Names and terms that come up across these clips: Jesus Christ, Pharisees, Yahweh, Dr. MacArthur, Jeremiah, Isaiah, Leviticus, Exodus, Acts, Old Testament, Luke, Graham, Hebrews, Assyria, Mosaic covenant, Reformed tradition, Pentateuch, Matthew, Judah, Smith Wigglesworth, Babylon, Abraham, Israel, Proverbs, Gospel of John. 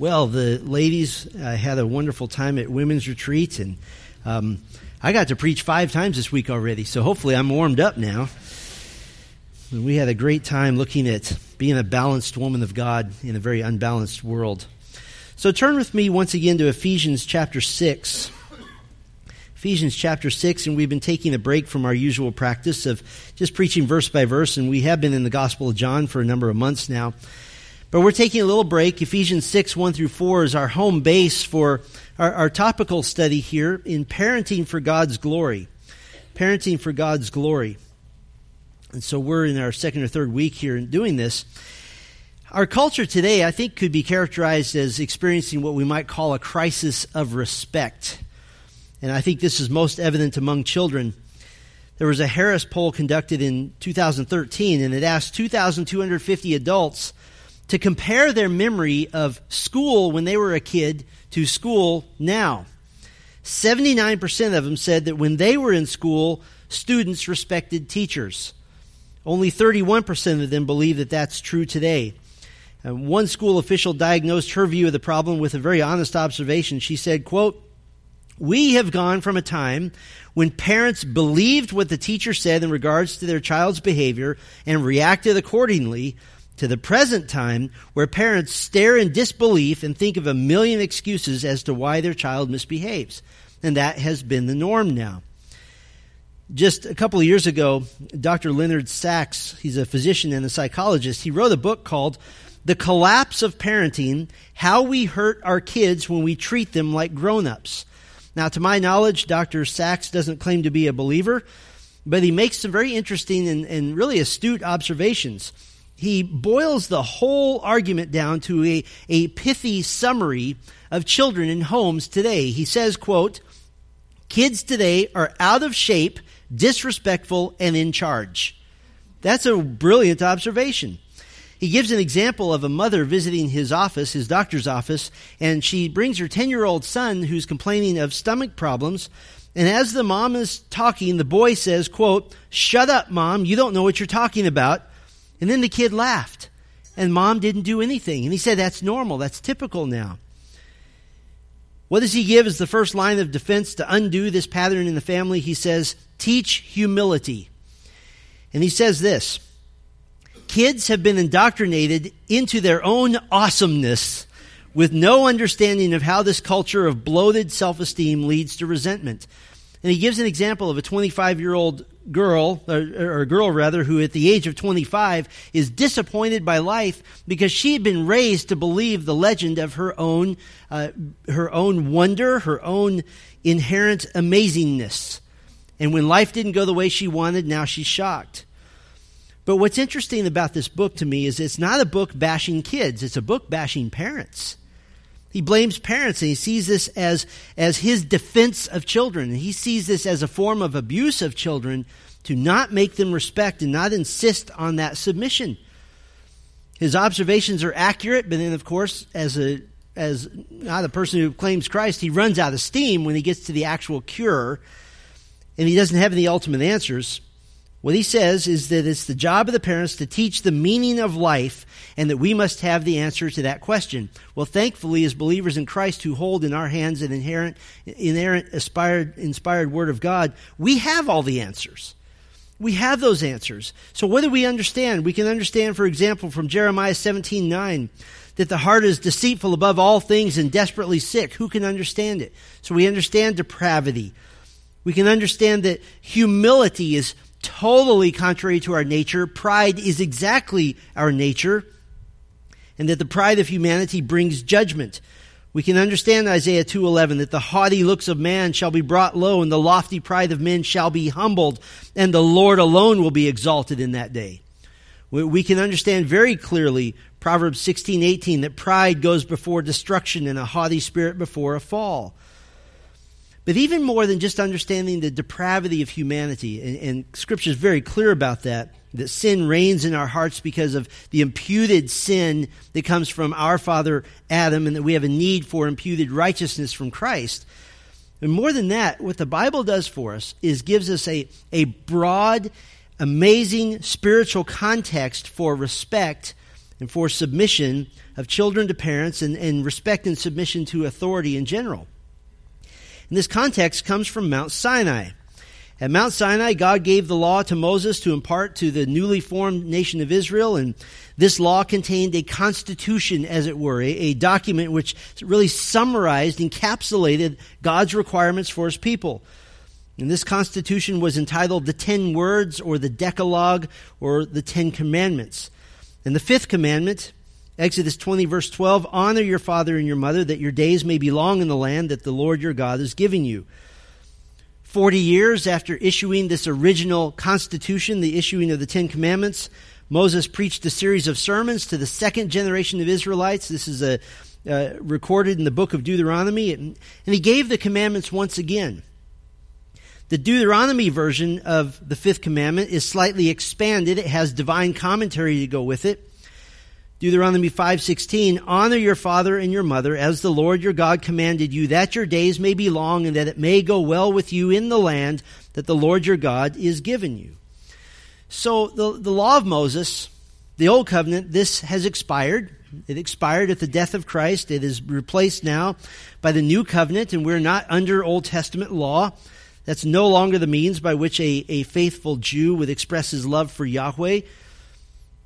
Well, the ladies had a wonderful time at women's retreat, and I got to preach 5 times this week already, so hopefully I'm warmed up now. And we had a great time looking at being a balanced woman of God in a very unbalanced world. So turn with me once again to Ephesians chapter 6. Ephesians chapter 6, and we've been taking a break from our usual practice of just preaching verse by verse, and we have been in the Gospel of John for a number of months now. But we're taking a little break. Ephesians 6, 1 through 4 is our home base for our topical study here in parenting for God's glory. Parenting for God's glory. And so we're in our second or third week here in doing this. Our culture today, I think, could be characterized as experiencing what we might call a crisis of respect. And I think this is most evident among children. There was a Harris poll conducted in 2013, and it asked 2,250 adults to compare their memory of school when they were a kid to school now. 79% of them said that when they were in school, students respected teachers. Only 31% of them believe that that's true today. One school official diagnosed her view of the problem with a very honest observation. She said, quote, "We have gone from a time when parents believed what the teacher said in regards to their child's behavior and reacted accordingly to the present time where parents stare in disbelief and think of 1,000,000 excuses as to why their child misbehaves." And that has been the norm now. Just a couple of years ago, Dr. Leonard Sachs, he's a physician and a psychologist, he wrote a book called The Collapse of Parenting: How We Hurt Our Kids When We Treat Them Like Grown-Ups. Now, to my knowledge, Dr. Sachs doesn't claim to be a believer, but he makes some very interesting and really astute observations. He boils the whole argument down to a pithy summary of children in homes today. He says, quote, "Kids today are out of shape, disrespectful, and in charge." That's a brilliant observation. He gives an example of a mother visiting his office, his doctor's office, and she brings her 10-year-old son who's complaining of stomach problems. And as the mom is talking, the boy says, quote, "Shut up, Mom. You don't know what you're talking about." And then the kid laughed, and Mom didn't do anything. And he said, that's normal. That's typical now. What does he give as the first line of defense to undo this pattern in the family? He says, teach humility. And he says this, "Kids have been indoctrinated into their own awesomeness with no understanding of how this culture of bloated self-esteem leads to resentment." And he gives an example of a 25-year-old girl, or girl rather, who at the age of 25 is disappointed by life because she had been raised to believe the legend of her own wonder, her own inherent amazingness. And when life didn't go the way she wanted, now she's shocked. But what's interesting about this book to me is it's not a book bashing kids. It's a book bashing parents. He blames parents, and he sees this as his defense of children. He sees this as a form of abuse of children to not make them respect and not insist on that submission. His observations are accurate, but then, of course, as not a person who claims Christ, he runs out of steam when he gets to the actual cure, and he doesn't have any ultimate answers. What he says is that it's the job of the parents to teach the meaning of life and that we must have the answer to that question. Well, thankfully, as believers in Christ who hold in our hands an inspired word of God, we have all the answers. We have those answers. So what do we understand? We can understand, for example, from Jeremiah 17:9, that the heart is deceitful above all things and desperately sick. Who can understand it? So we understand depravity. We can understand that humility is totally contrary to our nature. Pride is exactly our nature, and that the pride of humanity brings judgment. We can understand Isaiah 2:11, that the haughty looks of man shall be brought low, and the lofty pride of men shall be humbled, and the Lord alone will be exalted in that day. We can understand very clearly Proverbs 16:18, that pride goes before destruction and a haughty spirit before a fall. But even more than just understanding the depravity of humanity, and Scripture is very clear about that sin reigns in our hearts because of the imputed sin that comes from our father Adam, and that we have a need for imputed righteousness from Christ. And more than that, what the Bible does for us is gives us a broad, amazing spiritual context for respect and for submission of children to parents and respect and submission to authority in general. And this context comes from Mount Sinai. At Mount Sinai, God gave the law to Moses to impart to the newly formed nation of Israel, and this law contained a constitution, as it were, a document which really summarized, encapsulated God's requirements for his people. And this constitution was entitled the Ten Words, or the Decalogue, or the Ten Commandments. And the fifth commandment, Exodus 20, verse 12, honor your father and your mother, that your days may be long in the land that the Lord your God is giving you. 40 years after issuing this original constitution, the issuing of the Ten Commandments, Moses preached a series of sermons to the second generation of Israelites. This is recorded in the book of Deuteronomy. And he gave the commandments once again. The Deuteronomy version of the fifth commandment is slightly expanded. It has divine commentary to go with it. Deuteronomy 5:16, honor your father and your mother as the Lord your God commanded you, that your days may be long and that it may go well with you in the land that the Lord your God is giving you. So the law of Moses, the Old Covenant, this has expired. It expired at the death of Christ. It is replaced now by the New Covenant, and we're not under Old Testament law. That's no longer the means by which a faithful Jew would express his love for Yahweh.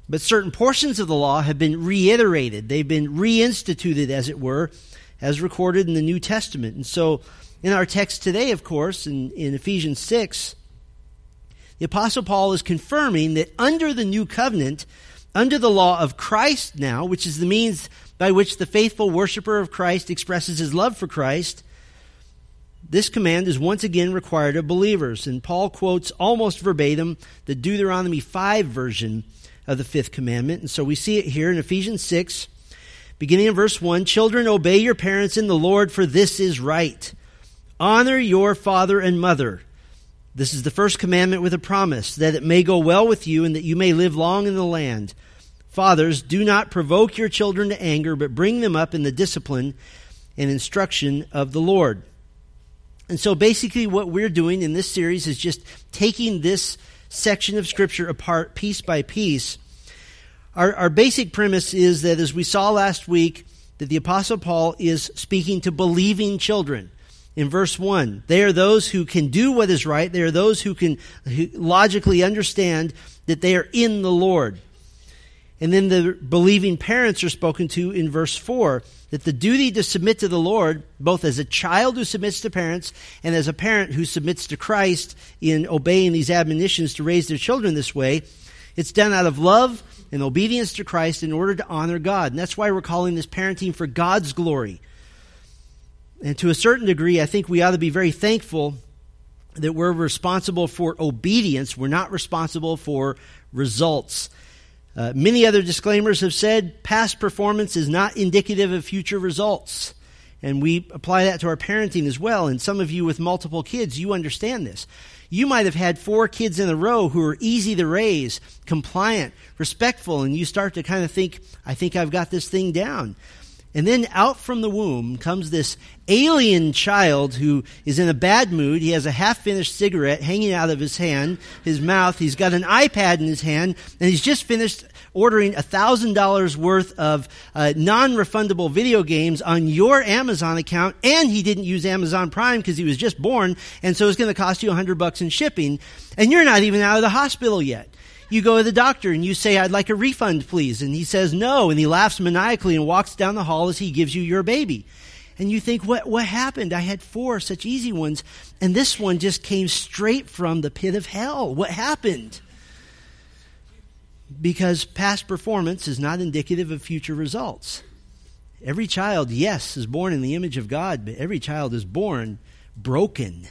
But certain portions of the law have been reiterated. They've been reinstituted, as it were, as recorded in the New Testament. And so in our text today, of course, in Ephesians 6, the Apostle Paul is confirming that under the New Covenant, under the law of Christ now, which is the means by which the faithful worshiper of Christ expresses his love for Christ, this command is once again required of believers. And Paul quotes almost verbatim the Deuteronomy 5 version of the fifth commandment. And so we see it here in Ephesians 6, beginning in verse 1, children, obey your parents in the Lord, for this is right. Honor your father and mother. This is the first commandment with a promise, that it may go well with you and that you may live long in the land. Fathers, do not provoke your children to anger, but bring them up in the discipline and instruction of the Lord. And so basically what we're doing in this series is just taking this section of Scripture apart piece by piece. Our basic premise is that, as we saw last week, that the Apostle Paul is speaking to believing children. In verse 1, they are those who can do what is right. They are those who logically understand that they are in the Lord. And then the believing parents are spoken to in verse 4, that the duty to submit to the Lord, both as a child who submits to parents and as a parent who submits to Christ in obeying these admonitions to raise their children this way, it's done out of love and obedience to Christ in order to honor God. And that's why we're calling this parenting for God's glory. And to a certain degree, I think we ought to be very thankful that we're responsible for obedience. We're not responsible for results. Many other disclaimers have said past performance is not indicative of future results. And we apply that to our parenting as well. And some of you with multiple kids, you understand this. You might have had 4 kids in a row who are easy to raise, compliant, respectful, and you start to kind of think, I think I've got this thing down. And then out from the womb comes this alien child who is in a bad mood. He has a half-finished cigarette hanging out of his mouth. He's got an iPad in his hand, and he's just finished ordering $1,000 worth of non-refundable video games on your Amazon account, and he didn't use Amazon Prime because he was just born, and so it's going to cost you $100 in shipping, and you're not even out of the hospital yet. You go to the doctor and you say, I'd like a refund, please. And he says no. And he laughs maniacally and walks down the hall as he gives you your baby. And you think, what happened? I had 4 such easy ones, and this one just came straight from the pit of hell. What happened? Because past performance is not indicative of future results. Every child, yes, is born in the image of God, but every child is born broken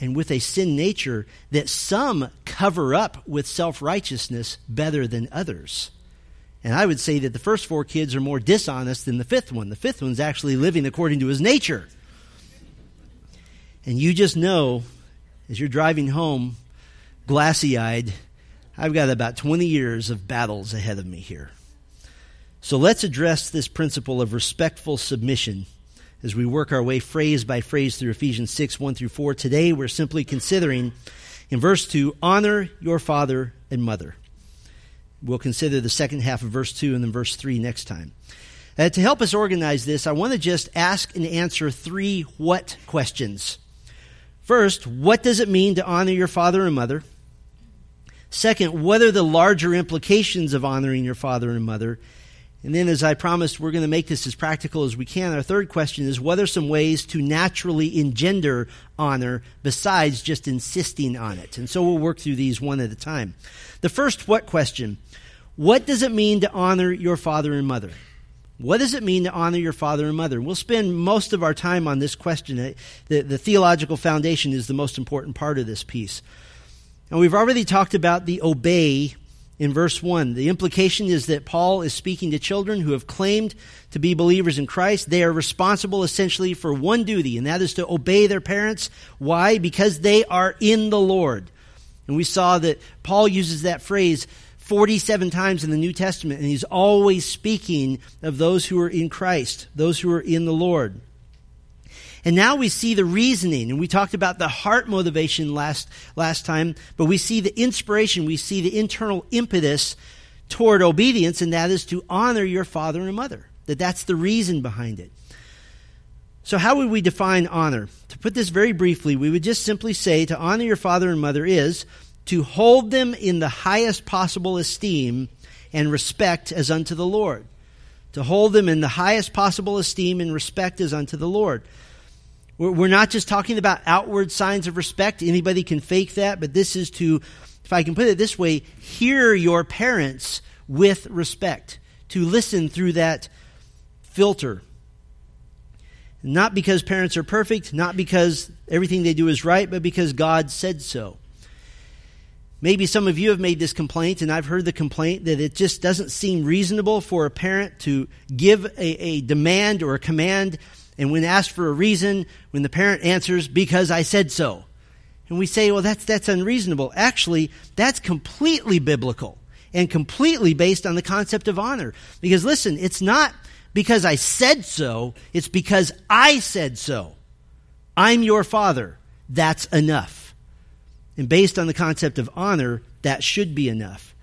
and with a sin nature that some cover up with self-righteousness better than others. And I would say that the first 4 kids are more dishonest than the fifth one. The fifth one's actually living according to his nature. And you just know, as you're driving home, glassy-eyed, I've got about 20 years of battles ahead of me here. So let's address this principle of respectful submission as we work our way phrase by phrase through Ephesians 6, 1 through 4. Today we're simply considering, in verse 2, honor your father and mother. We'll consider the second half of verse 2 and then verse 3 next time. To help us organize this, I want to just ask and answer three what questions. First, what does it mean to honor your father and mother? Second, what are the larger implications of honoring your father and mother? And then, as I promised, we're going to make this as practical as we can. Our third question is, what are some ways to naturally engender honor besides just insisting on it? And so we'll work through these one at a time. The first what question, what does it mean to honor your father and mother? What does it mean to honor your father and mother? We'll spend most of our time on this question. The theological foundation is the most important part of this piece. And we've already talked about the obey in verse 1. The implication is that Paul is speaking to children who have claimed to be believers in Christ. They are responsible essentially for one duty, and that is to obey their parents. Why? Because they are in the Lord. And we saw that Paul uses that phrase 47 times in the New Testament, and he's always speaking of those who are in Christ, those who are in the Lord. And now we see the reasoning, and we talked about the heart motivation last time, but we see the inspiration, we see the internal impetus toward obedience, and that is to honor your father and mother, that's the reason behind it. So how would we define honor? To put this very briefly, we would just simply say to honor your father and mother is to hold them in the highest possible esteem and respect as unto the Lord. To hold them in the highest possible esteem and respect as unto the Lord. We're not just talking about outward signs of respect. Anybody can fake that, but this is to, if I can put it this way, hear your parents with respect. To listen through that filter. Not because parents are perfect, not because everything they do is right, but because God said so. Maybe some of you have made this complaint, and I've heard the complaint that it just doesn't seem reasonable for a parent to give a demand or a command, and when asked for a reason, when the parent answers, because I said so. And we say, well, that's unreasonable. Actually, that's completely biblical and completely based on the concept of honor. Because listen, it's not because I said so, it's because I said so. I'm your father. That's enough. And based on the concept of honor, that should be enough.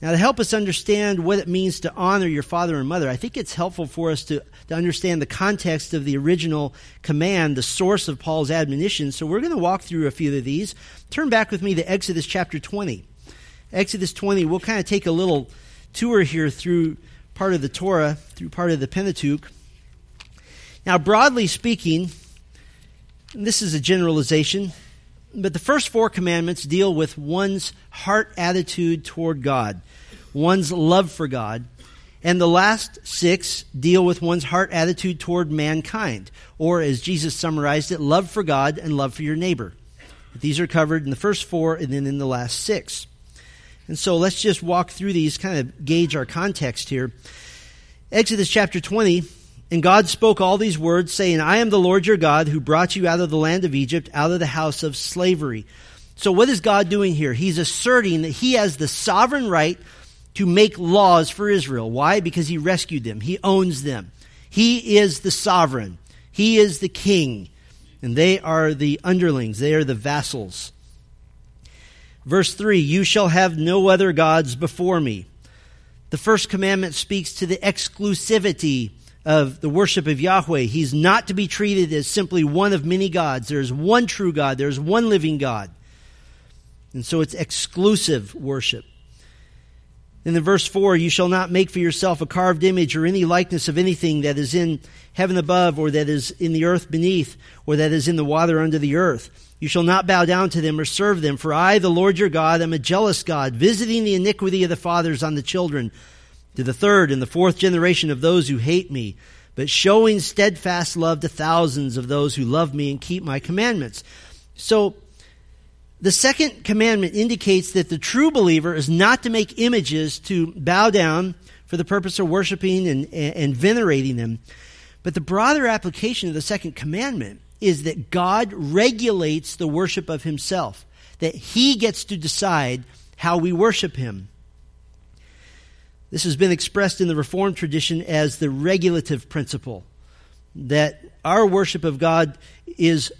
Now, to help us understand what it means to honor your father and mother, I think it's helpful for us to understand the context of the original command, the source of Paul's admonition. So we're going to walk through a few of these. Turn back with me to Exodus chapter 20. Exodus 20, we'll kind of take a little tour here through part of the Torah, through part of the Pentateuch. Now, broadly speaking, and this is a generalization, but the first four commandments deal with one's heart attitude toward God, one's love for God, and the last six deal with one's heart attitude toward mankind, or as Jesus summarized it, love for God and love for your neighbor. These are covered in the first four and then in the last six. And so let's just walk through these, kind of gauge our context here. Exodus chapter 20, and God spoke all these words, saying, I am the Lord your God who brought you out of the land of Egypt, out of the house of slavery. So what is God doing here? He's asserting that he has the sovereign right to make laws for Israel. Why? Because he rescued them. He owns them. He is the sovereign. He is the king. And they are the underlings. They are the vassals. Verse 3, you shall have no other gods before me. The first commandment speaks to the exclusivity of the worship of Yahweh. He's not to be treated as simply one of many gods. There's one true God. There's one living God. And so it's exclusive worship. And in verse 4, you shall not make for yourself a carved image or any likeness of anything that is in heaven above or that is in the earth beneath or that is in the water under the earth. You shall not bow down to them or serve them, for I, the Lord your God, am a jealous God, visiting the iniquity of the fathers on the children, to the third and the fourth generation of those who hate me, but showing steadfast love to thousands of those who love me and keep my commandments. So the second commandment indicates that the true believer is not to make images, to bow down for the purpose of worshiping and venerating them. But the broader application of the second commandment is that God regulates the worship of himself, that he gets to decide how we worship him. This has been expressed in the Reformed tradition as the regulative principle, that our worship of God is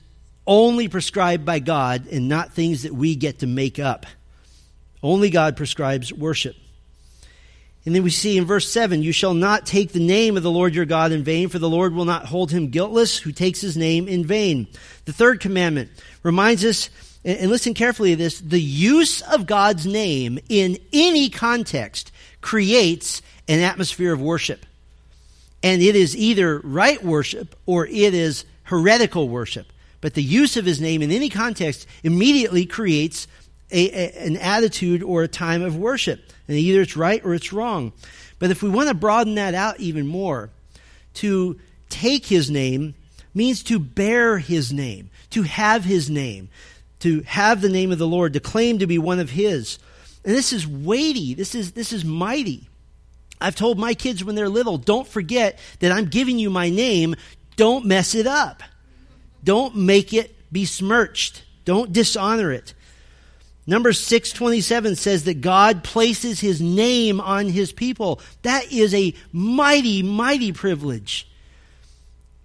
only prescribed by God and not things that we get to make up. Only God prescribes worship. And then we see in verse 7, you shall not take the name of the Lord your God in vain, for the Lord will not hold him guiltless who takes his name in vain. The third commandment reminds us, and listen carefully to this, the use of God's name in any context creates an atmosphere of worship. And it is either right worship or it is heretical worship. But the use of his name in any context immediately creates an attitude or a time of worship. And either it's right or it's wrong. But if we want to broaden that out even more, to take his name means to bear his name, to have his name, to have the name of the Lord, to claim to be one of his. And this is weighty. This is mighty. I've told my kids when they're little, don't forget that I'm giving you my name. Don't mess it up. Don't make it besmirched. Don't dishonor it. Numbers 6:27 says that God places his name on his people. That is a mighty, mighty privilege.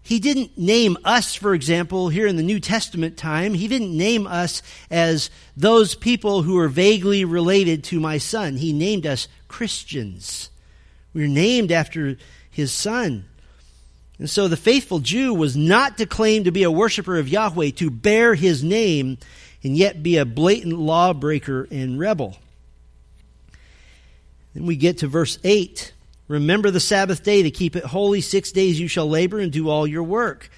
He didn't name us, for example, here in the New Testament time. He didn't name us as those people who are vaguely related to my son. He named us Christians. We were named after his son. And so the faithful Jew was not to claim to be a worshiper of Yahweh, to bear his name, and yet be a blatant lawbreaker and rebel. Then we get to verse 8. Remember the Sabbath day to keep it holy. 6 days you shall labor and do all your work.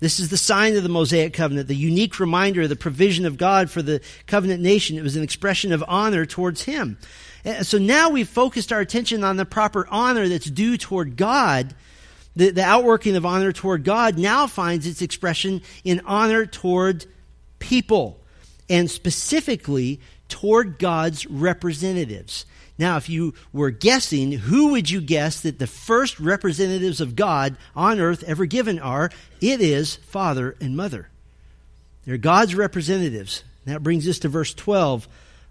This is the sign of the Mosaic covenant, the unique reminder of the provision of God for the covenant nation. It was an expression of honor towards him. So now we've focused our attention on the proper honor that's due toward God. The outworking of honor toward God now finds its expression in honor toward people, and specifically toward God's representatives. Now, if you were guessing, who would you guess that the first representatives of God on earth ever given are? It is father and mother. They're God's representatives. That brings us to verse 12.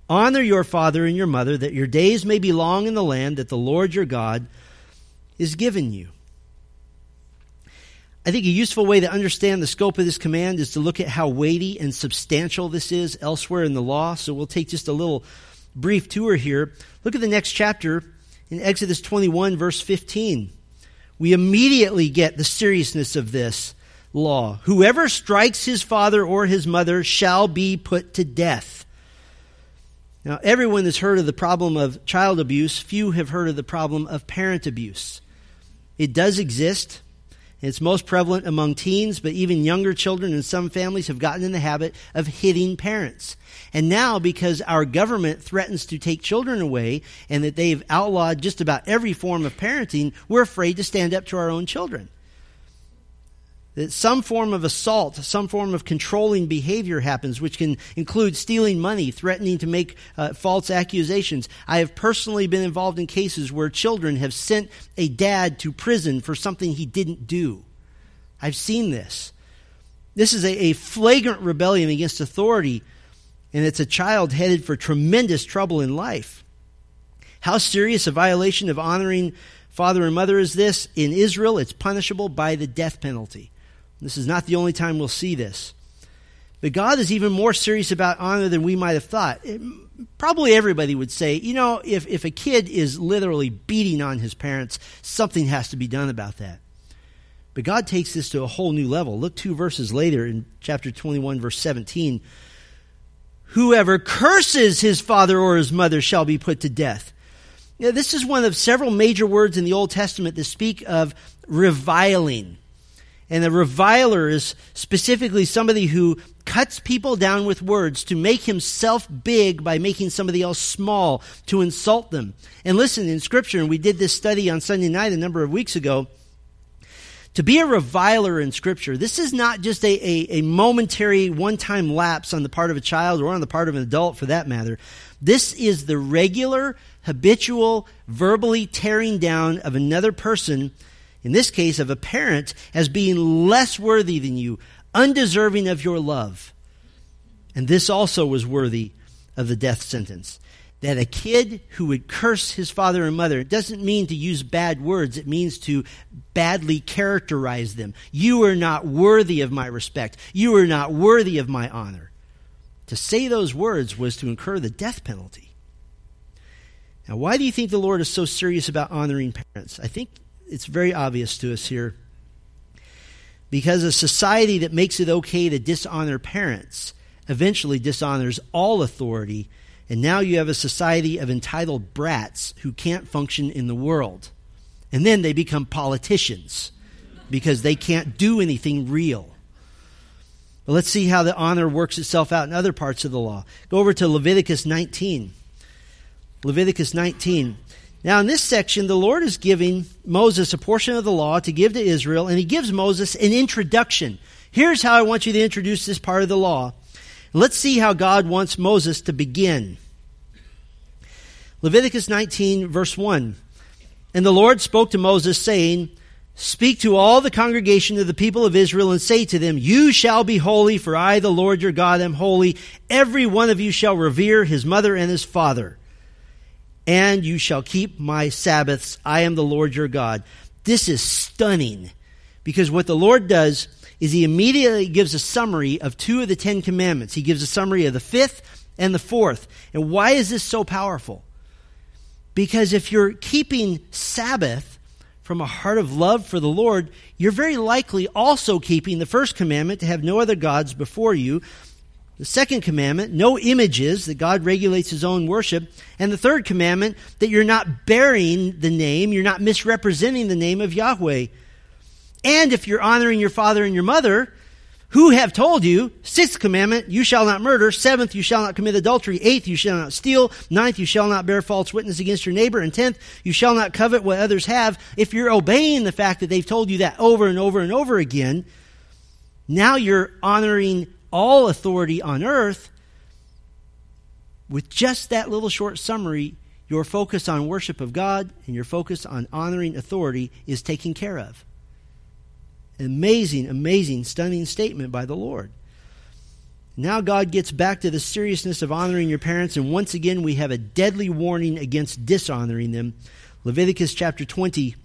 Honor your father and your mother, that your days may be long in the land that the Lord your God is giving you. I think a useful way to understand the scope of this command is to look at how weighty and substantial this is elsewhere in the law. So we'll take just a little brief tour here. Look at the next chapter in Exodus 21, verse 15. We immediately get the seriousness of this law. Whoever strikes his father or his mother shall be put to death. Now, everyone has heard of the problem of child abuse. Few have heard of the problem of parent abuse. It does exist. It's most prevalent among teens, but even younger children in some families have gotten in the habit of hitting parents. And now, because our government threatens to take children away and that they've outlawed just about every form of parenting, we're afraid to stand up to our own children. That some form of assault, some form of controlling behavior happens, which can include stealing money, threatening to make false accusations. I have personally been involved in cases where children have sent a dad to prison for something he didn't do. I've seen this. This is a flagrant rebellion against authority, and it's a child headed for tremendous trouble in life. How serious a violation of honoring father and mother is this? In Israel, it's punishable by the death penalty. This is not the only time we'll see this. But God is even more serious about honor than we might have thought. Probably everybody would say, you know, if a kid is literally beating on his parents, something has to be done about that. But God takes this to a whole new level. Look 2 verses later in chapter 21, verse 17. Whoever curses his father or his mother shall be put to death. Now, this is one of several major words in the Old Testament that speak of reviling. And a reviler is specifically somebody who cuts people down with words to make himself big by making somebody else small, to insult them. And listen, in Scripture, and we did this study on Sunday night a number of weeks ago, to be a reviler in Scripture, this is not just a momentary one-time lapse on the part of a child or on the part of an adult for that matter. This is the regular, habitual, verbally tearing down of another person, in this case, of a parent, as being less worthy than you, undeserving of your love. And this also was worthy of the death sentence. That a kid who would curse his father and mother, it doesn't mean to use bad words. It means to badly characterize them. You are not worthy of my respect. You are not worthy of my honor. To say those words was to incur the death penalty. Now, why do you think the Lord is so serious about honoring parents? I think it's very obvious to us here. Because a society that makes it okay to dishonor parents eventually dishonors all authority, and now you have a society of entitled brats who can't function in the world. And then they become politicians because they can't do anything real. But let's see how the honor works itself out in other parts of the law. Go over to Leviticus 19. Leviticus 19. Now, in this section, the Lord is giving Moses a portion of the law to give to Israel, and he gives Moses an introduction. Here's how I want you to introduce this part of the law. Let's see how God wants Moses to begin. Leviticus 19, verse 1. And the Lord spoke to Moses, saying, Speak to all the congregation of the people of Israel and say to them, You shall be holy, for I, the Lord your God, am holy. Every one of you shall revere his mother and his father. And you shall keep my Sabbaths. I am the Lord your God. This is stunning, because what the Lord does is he immediately gives a summary of two of the 10 commandments. He gives a summary of the fifth and the fourth. And why is this so powerful? Because if you're keeping Sabbath from a heart of love for the Lord, you're very likely also keeping the first commandment, to have no other gods before you. The second commandment, no images, that God regulates his own worship. And the third commandment, that you're not bearing the name, you're not misrepresenting the name of Yahweh. And if you're honoring your father and your mother, who have told you, sixth commandment, you shall not murder. Seventh, you shall not commit adultery. Eighth, you shall not steal. Ninth, you shall not bear false witness against your neighbor. And tenth, you shall not covet what others have. If you're obeying the fact that they've told you that over and over and over again, now you're honoring all authority on earth. With just that little short summary, your focus on worship of God and your focus on honoring authority is taken care of. Amazing, amazing, stunning statement by the Lord. Now God gets back to the seriousness of honoring your parents, and once again we have a deadly warning against dishonoring them. Leviticus chapter 20,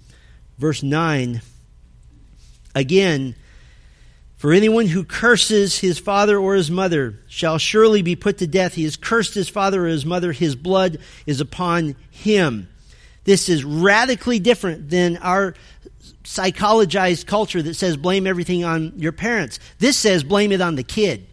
verse 9. Again, for anyone who curses his father or his mother shall surely be put to death. He has cursed his father or his mother. His blood is upon him. This is radically different than our psychologized culture that says blame everything on your parents. This says blame it on the kid.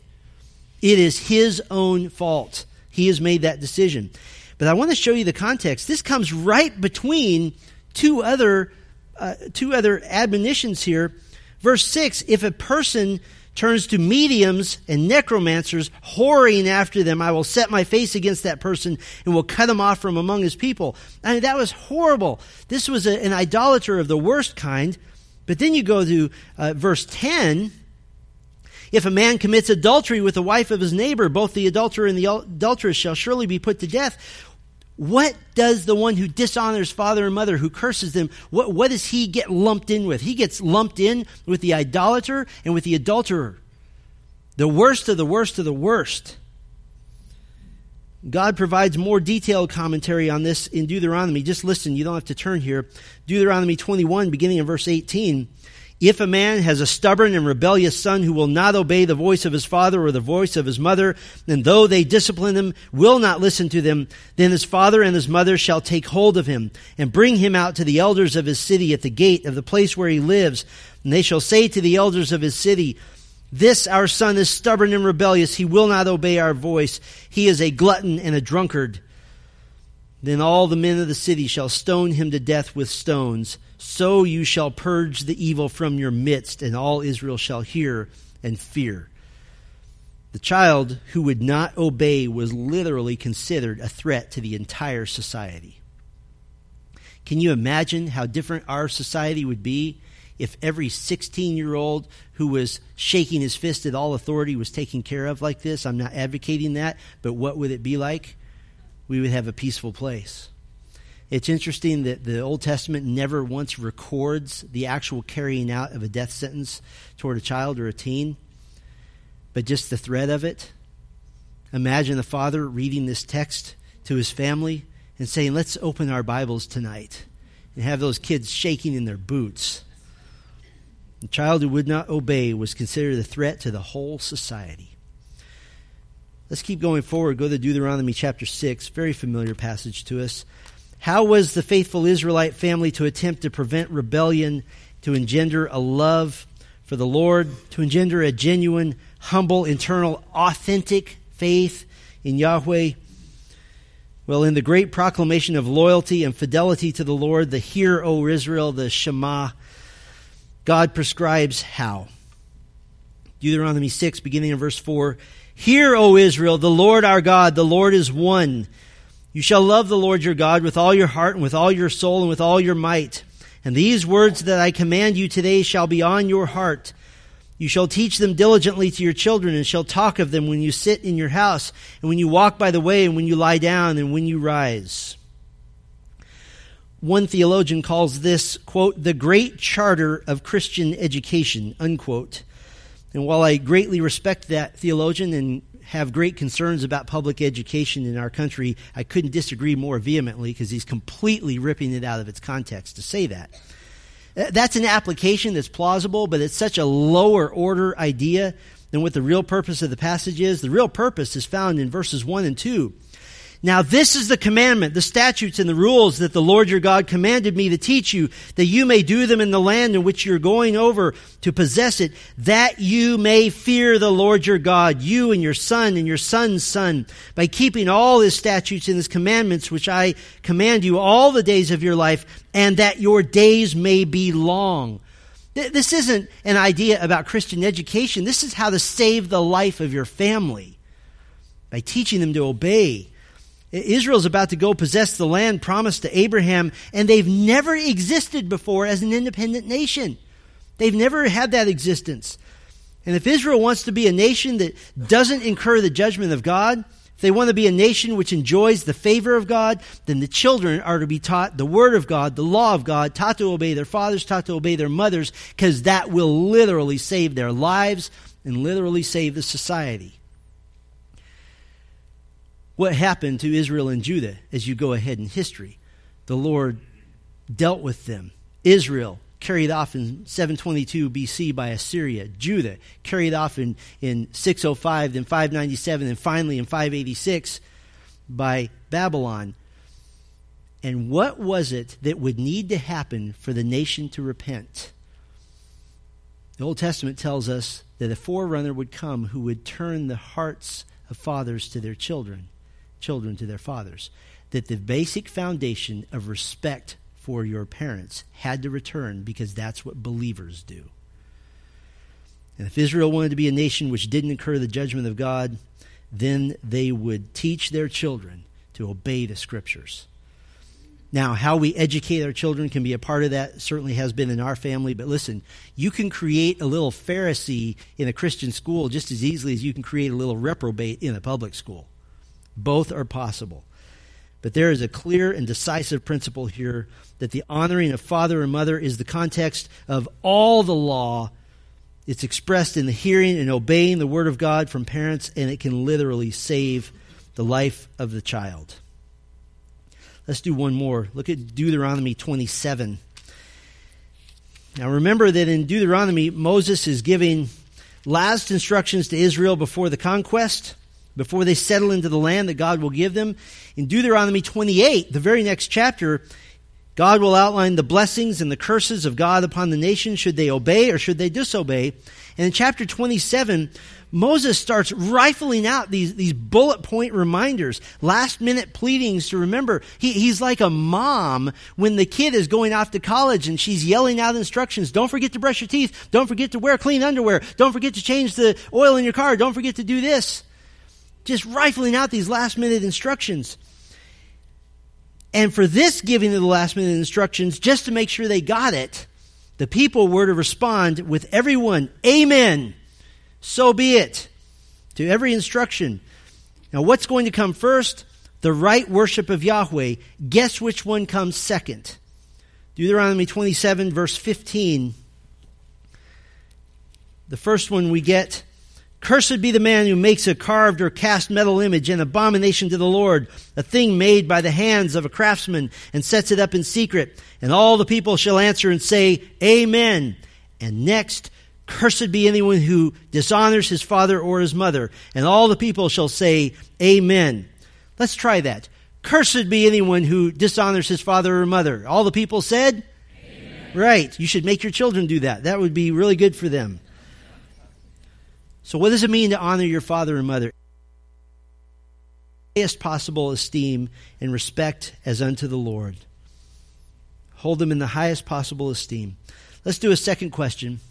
It is his own fault. He has made that decision. But I want to show you the context. This comes right between two other admonitions here. Verse 6, if a person turns to mediums and necromancers, whoring after them, I will set my face against that person and will cut him off from among his people. I mean, that was horrible. This was an idolater of the worst kind. But then you go to verse 10. If a man commits adultery with the wife of his neighbor, both the adulterer and the adulteress shall surely be put to death. What does the one who dishonors father and mother, who curses them, what does he get lumped in with? He gets lumped in with the idolater and with the adulterer. The worst of the worst of the worst. God provides more detailed commentary on this in Deuteronomy. Just listen, you don't have to turn here. Deuteronomy 21, beginning in verse 18. If a man has a stubborn and rebellious son who will not obey the voice of his father or the voice of his mother, and though they discipline him, will not listen to them, then his father and his mother shall take hold of him and bring him out to the elders of his city at the gate of the place where he lives. And they shall say to the elders of his city, This our son is stubborn and rebellious. He will not obey our voice. He is a glutton and a drunkard. Then all the men of the city shall stone him to death with stones. So you shall purge the evil from your midst, and all Israel shall hear and fear. The child who would not obey was literally considered a threat to the entire society. Can you imagine how different our society would be if every 16-year-old who was shaking his fist at all authority was taken care of like this? I'm not advocating that, but what would it be like? We would have a peaceful place. It's interesting that the Old Testament never once records the actual carrying out of a death sentence toward a child or a teen, but just the threat of it. Imagine the father reading this text to his family and saying, let's open our Bibles tonight, and have those kids shaking in their boots. The child who would not obey was considered a threat to the whole society. Let's keep going forward. Go to Deuteronomy chapter 6, very familiar passage to us. How was the faithful Israelite family to attempt to prevent rebellion, to engender a love for the Lord, to engender a genuine, humble, internal, authentic faith in Yahweh? Well, in the great proclamation of loyalty and fidelity to the Lord, the Hear, O Israel, the Shema, God prescribes how. Deuteronomy 6, beginning in verse 4, Hear, O Israel, the Lord our God, the Lord is one. You shall love the Lord your God with all your heart and with all your soul and with all your might. And these words that I command you today shall be on your heart. You shall teach them diligently to your children and shall talk of them when you sit in your house and when you walk by the way and when you lie down and when you rise. One theologian calls this, quote, the great charter of Christian education, unquote. And while I greatly respect that theologian and have great concerns about public education in our country, I couldn't disagree more vehemently because he's completely ripping it out of its context to say that. That's an application that's plausible, but it's such a lower order idea than what the real purpose of the passage is. The real purpose is found in verses 1 and 2. Now this is the commandment, the statutes and the rules that the Lord your God commanded me to teach you, that you may do them in the land in which you're going over to possess it, that you may fear the Lord your God, you and your son's son, by keeping all his statutes and his commandments, which I command you all the days of your life, and that your days may be long. This isn't an idea about Christian education. This is how to save the life of your family, by teaching them to obey. Israel's about to go possess the land promised to Abraham, and they've never existed before as an independent nation. They've never had that existence. And if Israel wants to be a nation that doesn't incur the judgment of God, if they want to be a nation which enjoys the favor of God, then the children are to be taught the word of God, the law of God, taught to obey their fathers, taught to obey their mothers, because that will literally save their lives and literally save the society. What happened to Israel and Judah as you go ahead in history? The Lord dealt with them. Israel carried off in 722 BC by Assyria. Judah carried off in 605, then 597, and finally in 586 by Babylon. And what was it that would need to happen for the nation to repent? The Old Testament tells us that a forerunner would come who would turn the hearts of fathers to their children, children to their fathers, that the basic foundation of respect for your parents had to return, because that's what believers do. And if Israel wanted to be a nation which didn't incur the judgment of God, then they would teach their children to obey the scriptures. Now, how we educate our children can be a part of that. It certainly has been in our family. But listen, you can create a little Pharisee in a Christian school just as easily as you can create a little reprobate in a public school. Both are possible. But there is a clear and decisive principle here that the honoring of father and mother is the context of all the law. It's expressed in the hearing and obeying the word of God from parents, and it can literally save the life of the child. Let's do one more. Look at Deuteronomy 27. Now remember that in Deuteronomy, Moses is giving last instructions to Israel before the conquest, before they settle into the land that God will give them. In Deuteronomy 28, the very next chapter, God will outline the blessings and the curses of God upon the nation. Should they obey or should they disobey? And in chapter 27, Moses starts rifling out these bullet point reminders, last minute pleadings to remember. He's like a mom when the kid is going off to college and she's yelling out instructions. Don't forget to brush your teeth. Don't forget to wear clean underwear. Don't forget to change the oil in your car. Don't forget to do this. Just rifling out these last minute instructions. And for this giving of the last minute instructions, just to make sure they got it, the people were to respond with everyone, amen. So be it, to every instruction. Now, what's going to come first? The right worship of Yahweh. Guess which one comes second? Deuteronomy 27, verse 15. The first one we get, Cursed be the man who makes a carved or cast metal image, an abomination to the Lord, a thing made by the hands of a craftsman, and sets it up in secret. And all the people shall answer and say, Amen. And next, Cursed be anyone who dishonors his father or his mother. And all the people shall say, Amen. Let's try that. Cursed be anyone who dishonors his father or mother. All the people said? Amen. Right. You should make your children do that. That would be really good for them. So what does it mean to honor your father and mother? Highest possible esteem and respect as unto the Lord. Hold them in the highest possible esteem. Let's do a second question.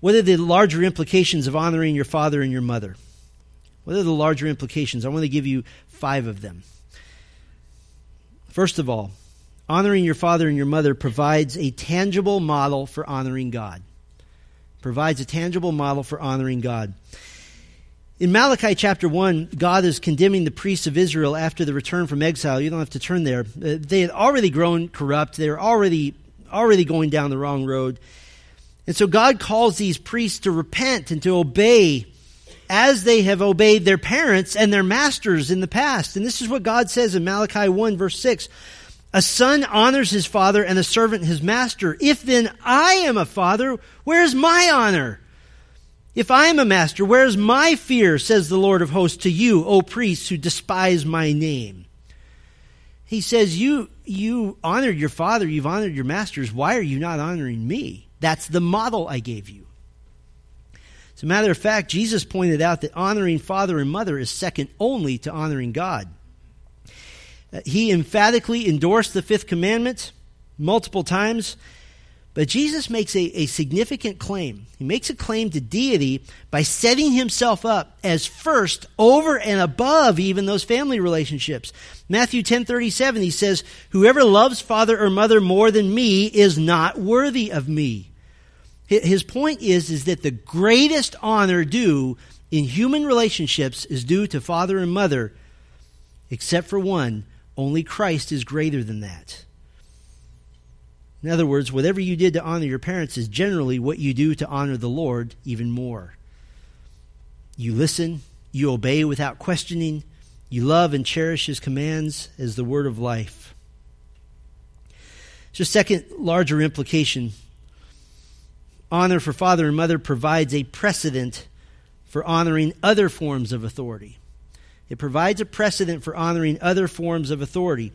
What are the larger implications of honoring your father and your mother? What are the larger implications? I want to give you 5 of them. First of all, honoring your father and your mother provides a tangible model for honoring God. Provides a tangible model for honoring God. In Malachi chapter 1, God is condemning the priests of Israel after the return from exile. You don't have to turn there. They had already grown corrupt. They were already going down the wrong road. And so God calls these priests to repent and to obey as they have obeyed their parents and their masters in the past. And this is what God says in Malachi 1 verse 6. A son honors his father and a servant his master. If then I am a father, where is my honor? If I am a master, where is my fear, says the Lord of hosts, to you, O priests who despise my name? He says, you honored your father, you've honored your masters. Why are you not honoring me? That's the model I gave you. As a matter of fact, Jesus pointed out that honoring father and mother is second only to honoring God. He emphatically endorsed the 5th commandment multiple times. But Jesus makes a significant claim. He makes a claim to deity by setting himself up as first over and above even those family relationships. Matthew 10:37, he says, whoever loves father or mother more than me is not worthy of me. His point is that the greatest honor due in human relationships is due to father and mother, except for one. Only Christ is greater than that. In other words, whatever you did to honor your parents is generally what you do to honor the Lord even more. You listen, you obey without questioning, you love and cherish his commands as the word of life. So second, larger implication. Honor for father and mother provides a precedent for honoring other forms of authority. It provides a precedent for honoring other forms of authority.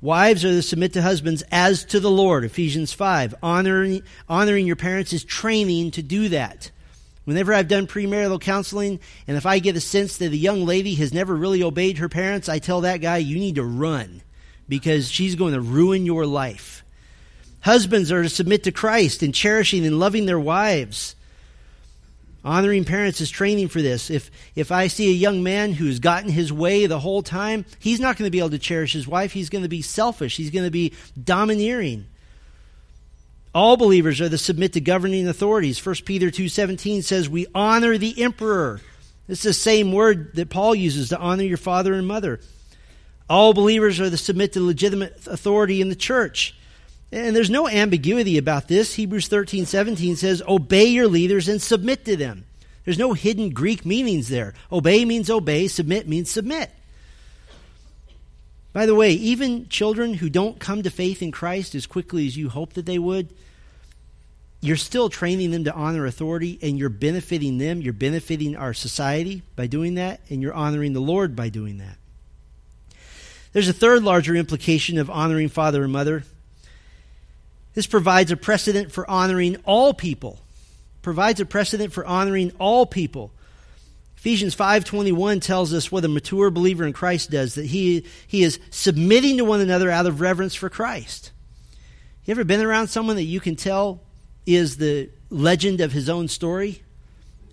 Wives are to submit to husbands as to the Lord, Ephesians 5. Honoring your parents is training to do that. Whenever I've done premarital counseling, and if I get a sense that a young lady has never really obeyed her parents, I tell that guy, you need to run because she's going to ruin your life. Husbands are to submit to Christ in cherishing and loving their wives. Honoring parents is training for this. If I see a young man who's gotten his way the whole time, he's not going to be able to cherish his wife. He's going to be selfish. He's going to be domineering. All believers are to submit to governing authorities. 1 Peter 2:17 says, we honor the emperor. It's the same word that Paul uses, to honor your father and mother. All believers are to submit to legitimate authority in the church. And there's no ambiguity about this. Hebrews 13:17 says, obey your leaders and submit to them. There's no hidden Greek meanings there. Obey means obey. Submit means submit. By the way, even children who don't come to faith in Christ as quickly as you hope that they would, you're still training them to honor authority, and you're benefiting them. You're benefiting our society by doing that, and you're honoring the Lord by doing that. There's a third larger implication of honoring father and mother. This provides a precedent for honoring all people. Provides a precedent for honoring all people. Ephesians 5:21 tells us what a mature believer in Christ does, that he is submitting to one another out of reverence for Christ. You ever been around someone that you can tell is the legend of his own story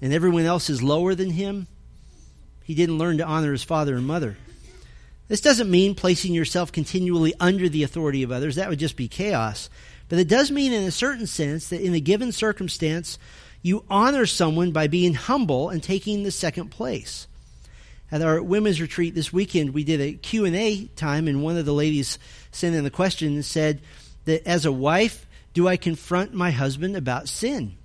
and everyone else is lower than him? He didn't learn to honor his father and mother. This doesn't mean placing yourself continually under the authority of others. That would just be chaos. But it does mean in a certain sense that in a given circumstance, you honor someone by being humble and taking the second place. At our women's retreat this weekend, we did a Q&A time, and one of the ladies sent in the question and said that as a wife, do I confront my husband about sin?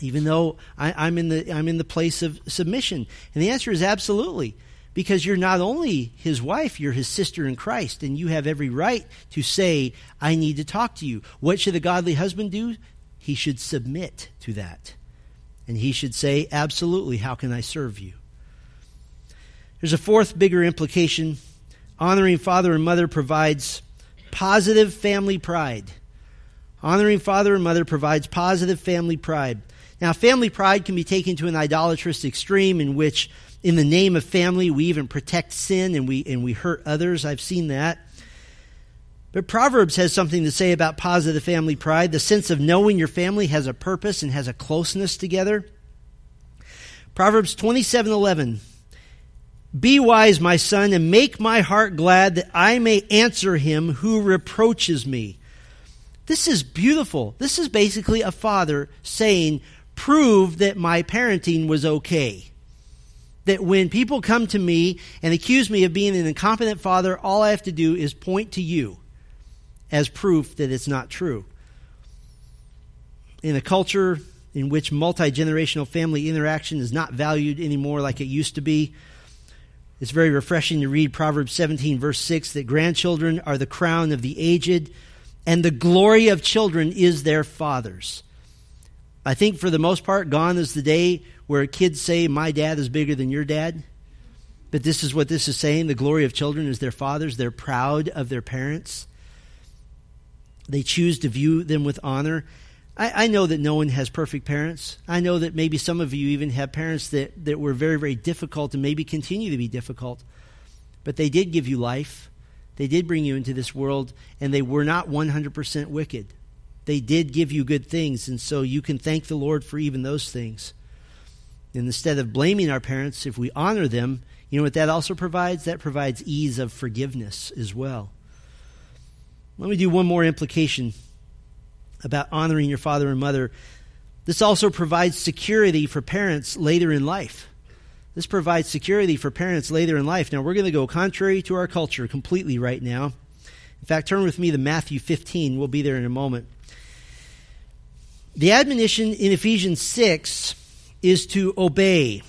Even though I'm in the place of submission. And the answer is absolutely. Because you're not only his wife, you're his sister in Christ, and you have every right to say, I need to talk to you. What should a godly husband do? He should submit to that. And he should say, absolutely, how can I serve you? There's a fourth bigger implication Honoring father and mother provides positive family pride. Honoring father and mother provides positive family pride. Now, family pride can be taken to an idolatrous extreme in which, in the name of family, we even protect sin and we hurt others. I've seen that. But Proverbs has something to say about positive family pride. The sense of knowing your family has a purpose and has a closeness together. Proverbs 27:11. Be wise, my son, and make my heart glad that I may answer him who reproaches me. This is beautiful. This is basically a father saying, prove that my parenting was okay. That when people come to me and accuse me of being an incompetent father, all I have to do is point to you as proof that it's not true. In a culture in which multi-generational family interaction is not valued anymore like it used to be, it's very refreshing to read Proverbs 17, verse 6, that grandchildren are the crown of the aged, and the glory of children is their fathers. I think for the most part, gone is the day where kids say, my dad is bigger than your dad. But this is what this is saying. The glory of children is their fathers. They're proud of their parents. They choose to view them with honor. I know that no one has perfect parents. I know that maybe some of you even have parents that were very, very difficult and maybe continue to be difficult. But they did give you life. They did bring you into this world, and they were not 100% wicked. They did give you good things, and so you can thank the Lord for even those things. And instead of blaming our parents, if we honor them, you know what that also provides? That provides ease of forgiveness as well. Let me do one more implication about honoring your father and mother. This also provides security for parents later in life. This provides security for parents later in life. Now, we're going to go contrary to our culture completely right now. In fact, turn with me to Matthew 15. We'll be there in a moment. The admonition in Ephesians 6 is to obey.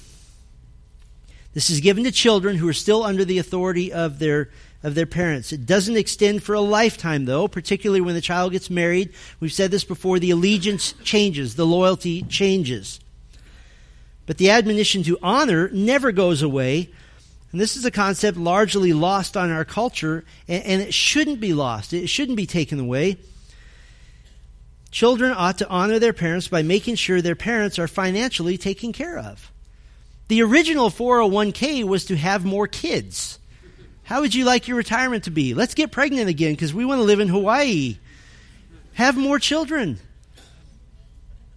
This is given to children who are still under the authority of their parents. It doesn't extend for a lifetime, though, particularly when the child gets married. We've said this before. The allegiance changes. The loyalty changes. But the admonition to honor never goes away. And this is a concept largely lost on our culture, and it shouldn't be lost. It shouldn't be taken away. Children ought to honor their parents by making sure their parents are financially taken care of. The original 401k was to have more kids. How would you like your retirement to be? Let's get pregnant again because we want to live in Hawaii. Have more children.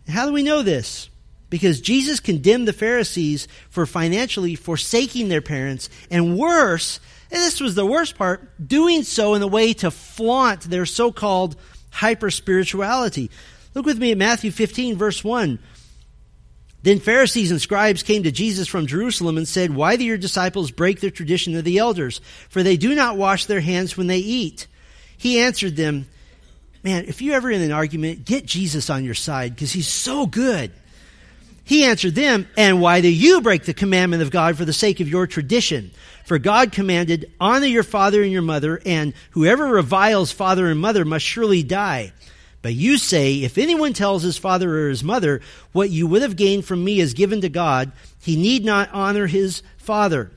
How do we know this? Because Jesus condemned the Pharisees for financially forsaking their parents, and worse, and this was the worst part, doing so in a way to flaunt their so-called hyper-spirituality. Look with me at Matthew 15, verse 1. Then Pharisees and scribes came to Jesus from Jerusalem and said, why do your disciples break the tradition of the elders? For they do not wash their hands when they eat. He answered them, man, if you're ever in an argument, get Jesus on your side because he's so good. He answered them, and why do you break the commandment of God for the sake of your tradition? For God commanded, honor your father and your mother, and whoever reviles father and mother must surely die. But you say, if anyone tells his father or his mother, what you would have gained from me is given to God, he need not honor his father.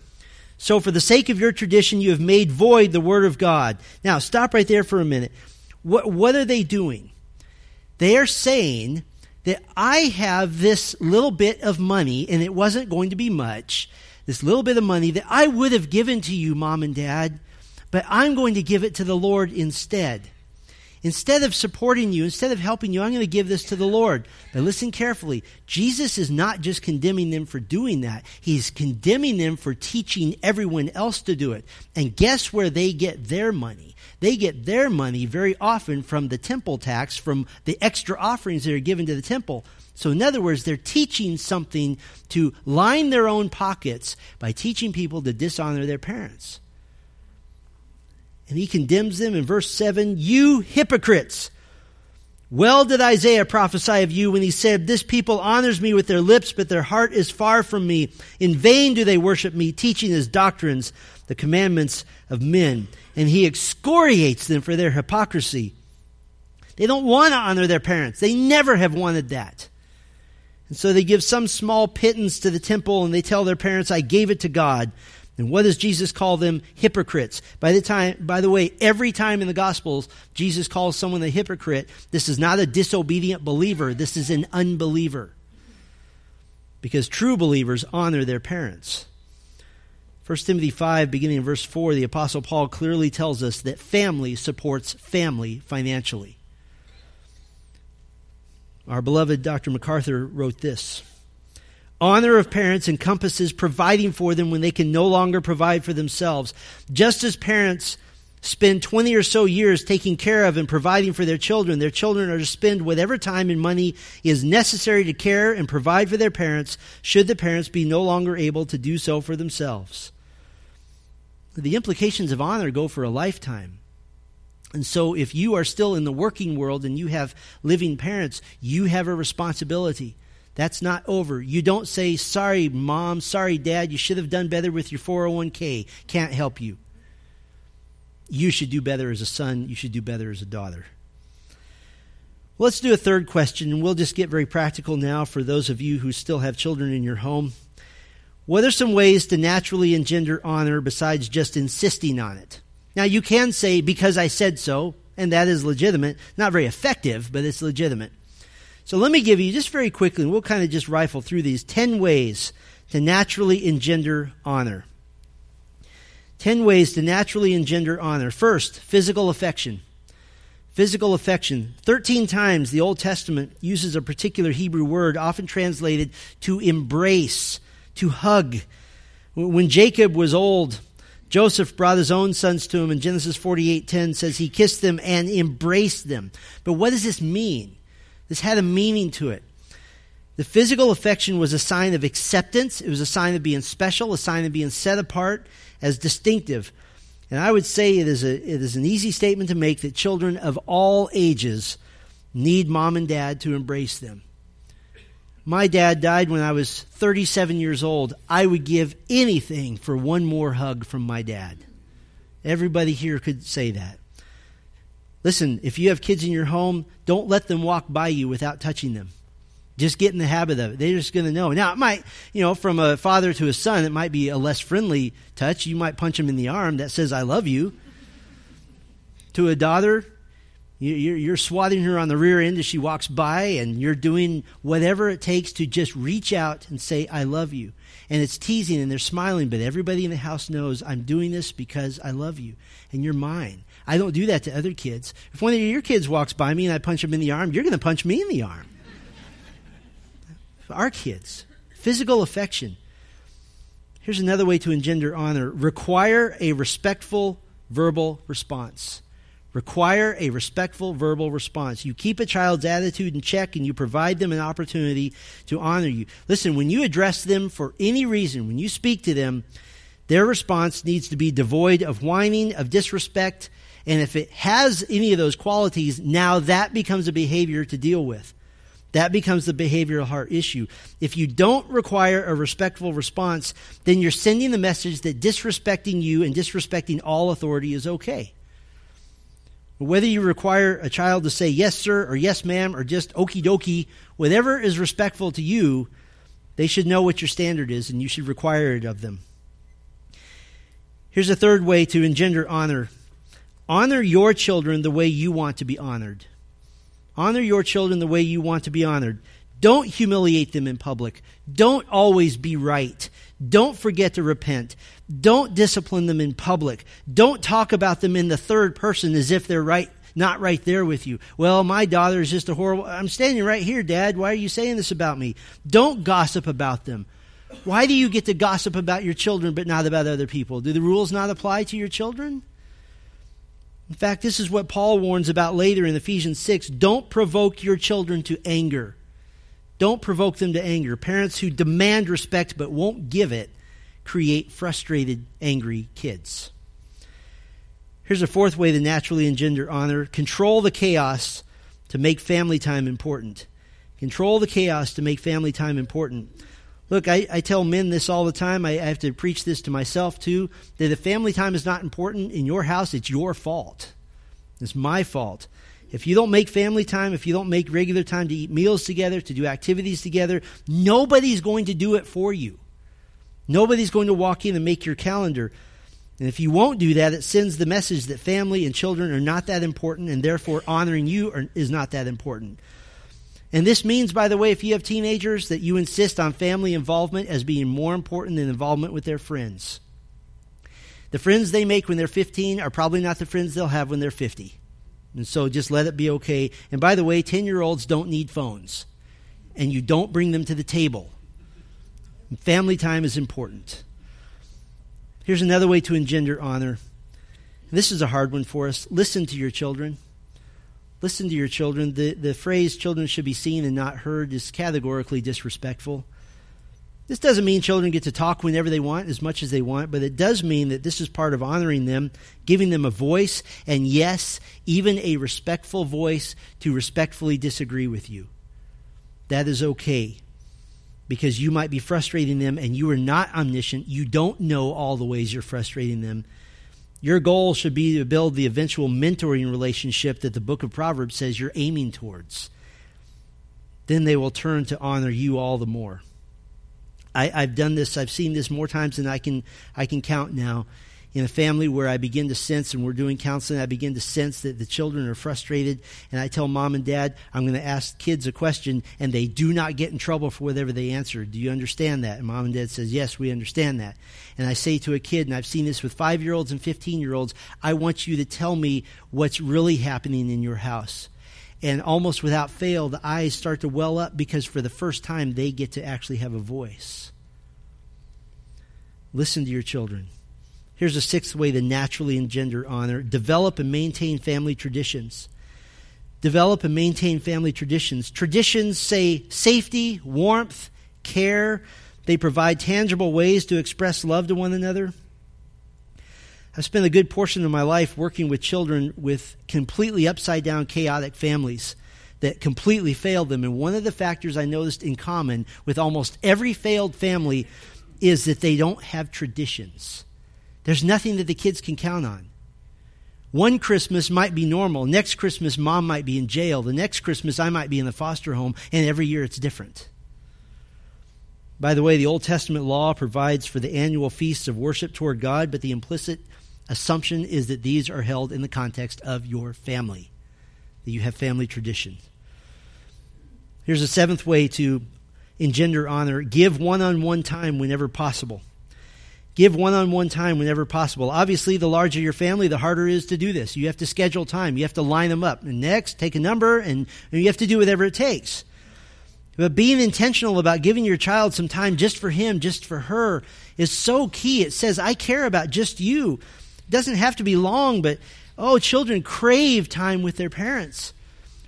So for the sake of your tradition, you have made void the word of God. Now, stop right there for a minute. What are they doing? They are saying that I have this little bit of money, and it wasn't going to be much, this little bit of money that I would have given to you, Mom and Dad, but I'm going to give it to the Lord instead. Instead of supporting you, instead of helping you, I'm going to give this to the Lord. But listen carefully. Jesus is not just condemning them for doing that. He's condemning them for teaching everyone else to do it. And guess where they get their money? They get their money very often from the temple tax, from the extra offerings that are given to the temple. So in other words, they're teaching something to line their own pockets by teaching people to dishonor their parents. And he condemns them in verse 7, you hypocrites! Well did Isaiah prophesy of you when he said, this people honors me with their lips, but their heart is far from me. In vain do they worship me, teaching as doctrines the commandments of men. And he excoriates them for their hypocrisy. They don't want to honor their parents. They never have wanted that. And so they give some small pittance to the temple, and they tell their parents, I gave it to God. And what does Jesus call them? Hypocrites. By the way, every time in the Gospels, Jesus calls someone a hypocrite. This is not a disobedient believer. This is an unbeliever. Because true believers honor their parents. 1 Timothy 5, beginning in verse 4, the Apostle Paul clearly tells us that family supports family financially. Our beloved Dr. MacArthur wrote this: honor of parents encompasses providing for them when they can no longer provide for themselves. Just as parents spend 20 or so years taking care of and providing for their children are to spend whatever time and money is necessary to care and provide for their parents, should the parents be no longer able to do so for themselves. The implications of honor go for a lifetime. And so if you are still in the working world and you have living parents, you have a responsibility. That's not over. You don't say, sorry, mom, sorry, dad, you should have done better with your 401k. Can't help you. You should do better as a son. You should do better as a daughter. Well, let's do a third question, and we'll just get very practical now for those of you who still have children in your home. What are some ways to naturally engender honor besides just insisting on it? Now, you can say, because I said so, and that is legitimate. Not very effective, but it's legitimate. So let me give you, just very quickly, and we'll kind of just rifle through these, 10 ways to naturally engender honor. 10 ways to naturally engender honor. First, physical affection. Physical affection. 13 times the Old Testament uses a particular Hebrew word, often translated to embrace, to hug. When Jacob was old, Joseph brought his own sons to him, and Genesis 48:10 says he kissed them and embraced them. But what does this mean? This had a meaning to it. The physical affection was a sign of acceptance. It was a sign of being special, a sign of being set apart as distinctive. And I would say it is an easy statement to make that children of all ages need mom and dad to embrace them. My dad died when I was 37 years old. I would give anything for one more hug from my dad. Everybody here could say that. Listen, if you have kids in your home, don't let them walk by you without touching them. Just get in the habit of it. They're just going to know. Now, it might, from a father to a son, it might be a less friendly touch. You might punch him in the arm that says, I love you. To a daughter, you're swatting her on the rear end as she walks by, and you're doing whatever it takes to just reach out and say, I love you. And it's teasing, and they're smiling, but everybody in the house knows I'm doing this because I love you, and you're mine. I don't do that to other kids. If one of your kids walks by me and I punch him in the arm, you're going to punch me in the arm. Our kids. Physical affection. Here's another way to engender honor. Require a respectful verbal response. Require a respectful verbal response. You keep a child's attitude in check, and you provide them an opportunity to honor you. Listen, when you address them for any reason, when you speak to them, their response needs to be devoid of whining, of disrespect, and if it has any of those qualities, now that becomes a behavior to deal with. That becomes the behavioral heart issue. If you don't require a respectful response, then you're sending the message that disrespecting you and disrespecting all authority is okay. Whether you require a child to say yes, sir, or yes, ma'am, or just okie dokie, whatever is respectful to you, they should know what your standard is, and you should require it of them. Here's a third way to engender honor. Honor your children the way you want to be honored. Honor your children the way you want to be honored. Don't humiliate them in public. Don't always be right. Don't forget to repent. Don't discipline them in public. Don't talk about them in the third person as if they're right, not right there with you. Well, my daughter is just a horrible... I'm standing right here, Dad. Why are you saying this about me? Don't gossip about them. Why do you get to gossip about your children but not about other people? Do the rules not apply to your children? In fact, this is what Paul warns about later in Ephesians 6. Don't provoke your children to anger. Don't provoke them to anger. Parents who demand respect but won't give it create frustrated, angry kids. Here's a fourth way to naturally engender honor. Control the chaos to make family time important. Control the chaos to make family time important. Look, I tell men this all the time. I have to preach this to myself too, that if family time is not important in your house, it's your fault. It's my fault. If you don't make family time, if you don't make regular time to eat meals together, to do activities together, nobody's going to do it for you. Nobody's going to walk in and make your calendar. And if you won't do that, it sends the message that family and children are not that important, and therefore honoring you is not that important. And this means, by the way, if you have teenagers, that you insist on family involvement as being more important than involvement with their friends. The friends they make when they're 15 are probably not the friends they'll have when they're 50. And so just let it be okay. And by the way, 10-year-olds don't need phones. And you don't bring them to the table. Family time is important. Here's another way to engender honor. This is a hard one for us. Listen to your children. Listen to your children. The phrase "children should be seen and not heard" is categorically disrespectful. This doesn't mean children get to talk whenever they want, as much as they want, but it does mean that this is part of honoring them, giving them a voice, and yes, even a respectful voice to respectfully disagree with you. That is okay, because you might be frustrating them, and you are not omniscient. You don't know all the ways you're frustrating them. Your goal should be to build the eventual mentoring relationship that the book of Proverbs says you're aiming towards. Then they will turn to honor you all the more. I've done this. I've seen this more times than I can count now. In a family where I begin to sense, and we're doing counseling, I begin to sense that the children are frustrated, and I tell mom and dad, I'm going to ask kids a question, and they do not get in trouble for whatever they answer. Do you understand that? And mom and dad says, yes, we understand that. And I say to a kid, and I've seen this with 5-year-olds and 15-year-olds, I want you to tell me what's really happening in your house. And almost without fail, the eyes start to well up, because for the first time, they get to actually have a voice. Listen to your children. Here's a sixth way to naturally engender honor. Develop and maintain family traditions. Develop and maintain family traditions. Traditions say safety, warmth, care. They provide tangible ways to express love to one another. I've spent a good portion of my life working with children with completely upside-down, chaotic families that completely failed them. And one of the factors I noticed in common with almost every failed family is that they don't have traditions. There's nothing that the kids can count on. One Christmas might be normal. Next Christmas, mom might be in jail. The next Christmas, I might be in the foster home. And every year, it's different. By the way, the Old Testament law provides for the annual feasts of worship toward God, but the implicit assumption is that these are held in the context of your family, that you have family tradition. Here's a seventh way to engender honor. Give one-on-one time whenever possible. Give one-on-one time whenever possible. Obviously, the larger your family, the harder it is to do this. You have to schedule time. You have to line them up. And next, take a number, and you have to do whatever it takes. But being intentional about giving your child some time just for him, just for her, is so key. It says, I care about just you. It doesn't have to be long, but, children crave time with their parents.